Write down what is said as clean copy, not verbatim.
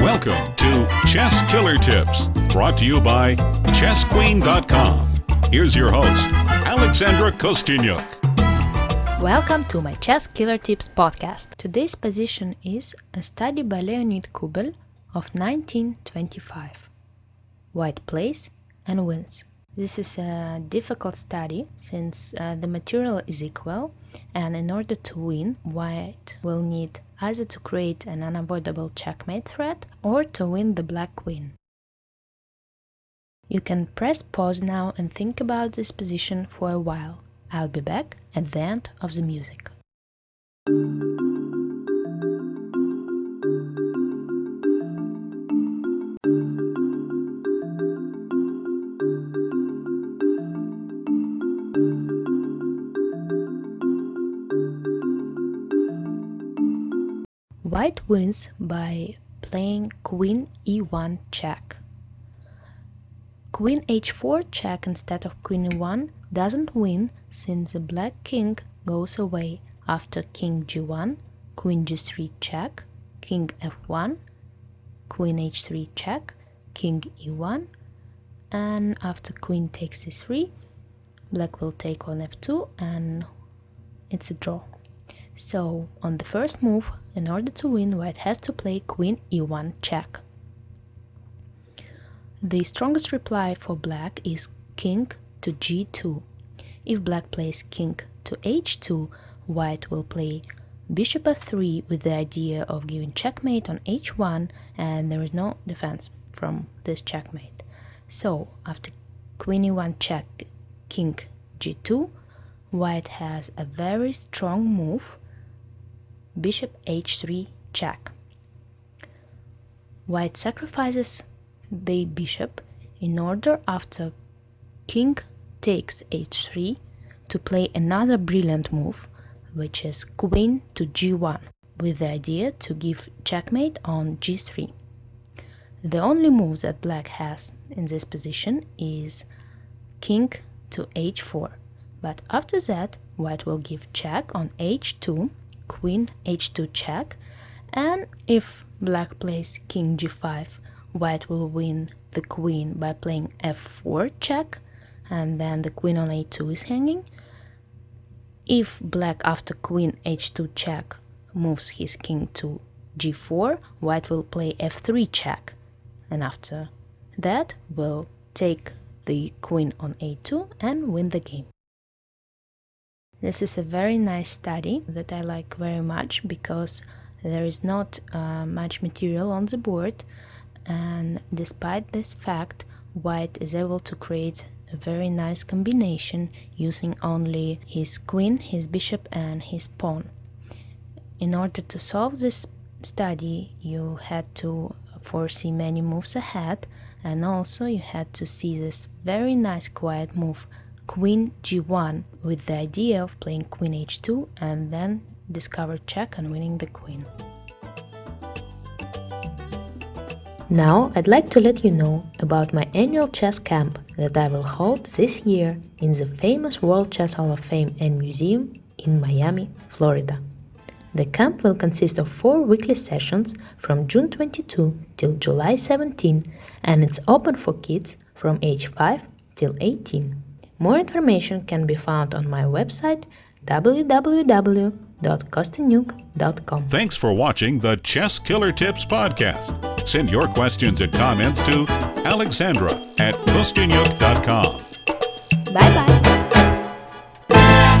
Welcome to Chess Killer Tips, brought to you by ChessQueen.com. Here's your host, Alexandra Kosteniuk. Welcome to my Chess Killer Tips podcast. Today's position is a study by Leonid Kubel of 1925. White plays and wins. This is a difficult study since the material is equal, and in order to win, white will need either to create an unavoidable checkmate threat or to win the black queen. You can press pause now and think about this position for a while. I'll be back at the end of the music. White wins by playing Queen e1 check. Queen h4 check instead of Queen e1 doesn't win, since the black king goes away after King g1, Queen g3 check, King f1, Queen h3 check, King e1, and after Queen takes e3, black will take on f2 and it's a draw. So on the first move, in order to win, white has to play Queen e1 check. The strongest reply for black is King to g2. If black plays King to h2, white will play Bishop f3 with the idea of giving checkmate on h1, and there is no defense from this checkmate. So after Queen e1 check, King g2, white has a very strong move, Bishop h3 check. White sacrifices the bishop in order, after King takes h3, to play another brilliant move, which is Queen to g1, with the idea to give checkmate on g3. The only move that black has in this position is King to h4, but after that white will give check on h2, Queen h2 check, and if black plays King g5, white will win the queen by playing f4 check, and then the queen on a2 is hanging. If black after Queen h2 check moves his king to g4, white will play f3 check, and after that will take the queen on a2 and win the game. This is a very nice study that I like very much, because there is not much material on the board, and despite this fact, white is able to create a very nice combination using only his queen, his bishop and his pawn. In order to solve this study, you had to foresee many moves ahead, and also you had to see this very nice quiet move Queen g1 with the idea of playing Queen h2 and then discover check and winning the queen. Now I'd like to let you know about my annual chess camp that I will hold this year in the famous World Chess Hall of Fame and Museum in Miami, Florida. The camp will consist of 4 weekly sessions from June 22 till July 17, and it's open for kids from age 5 till 18. More information can be found on my website www.kosteniuk.com. Thanks for watching the Chess Killer Tips podcast. Send your questions and comments to Alexandra at kosteniuk.com.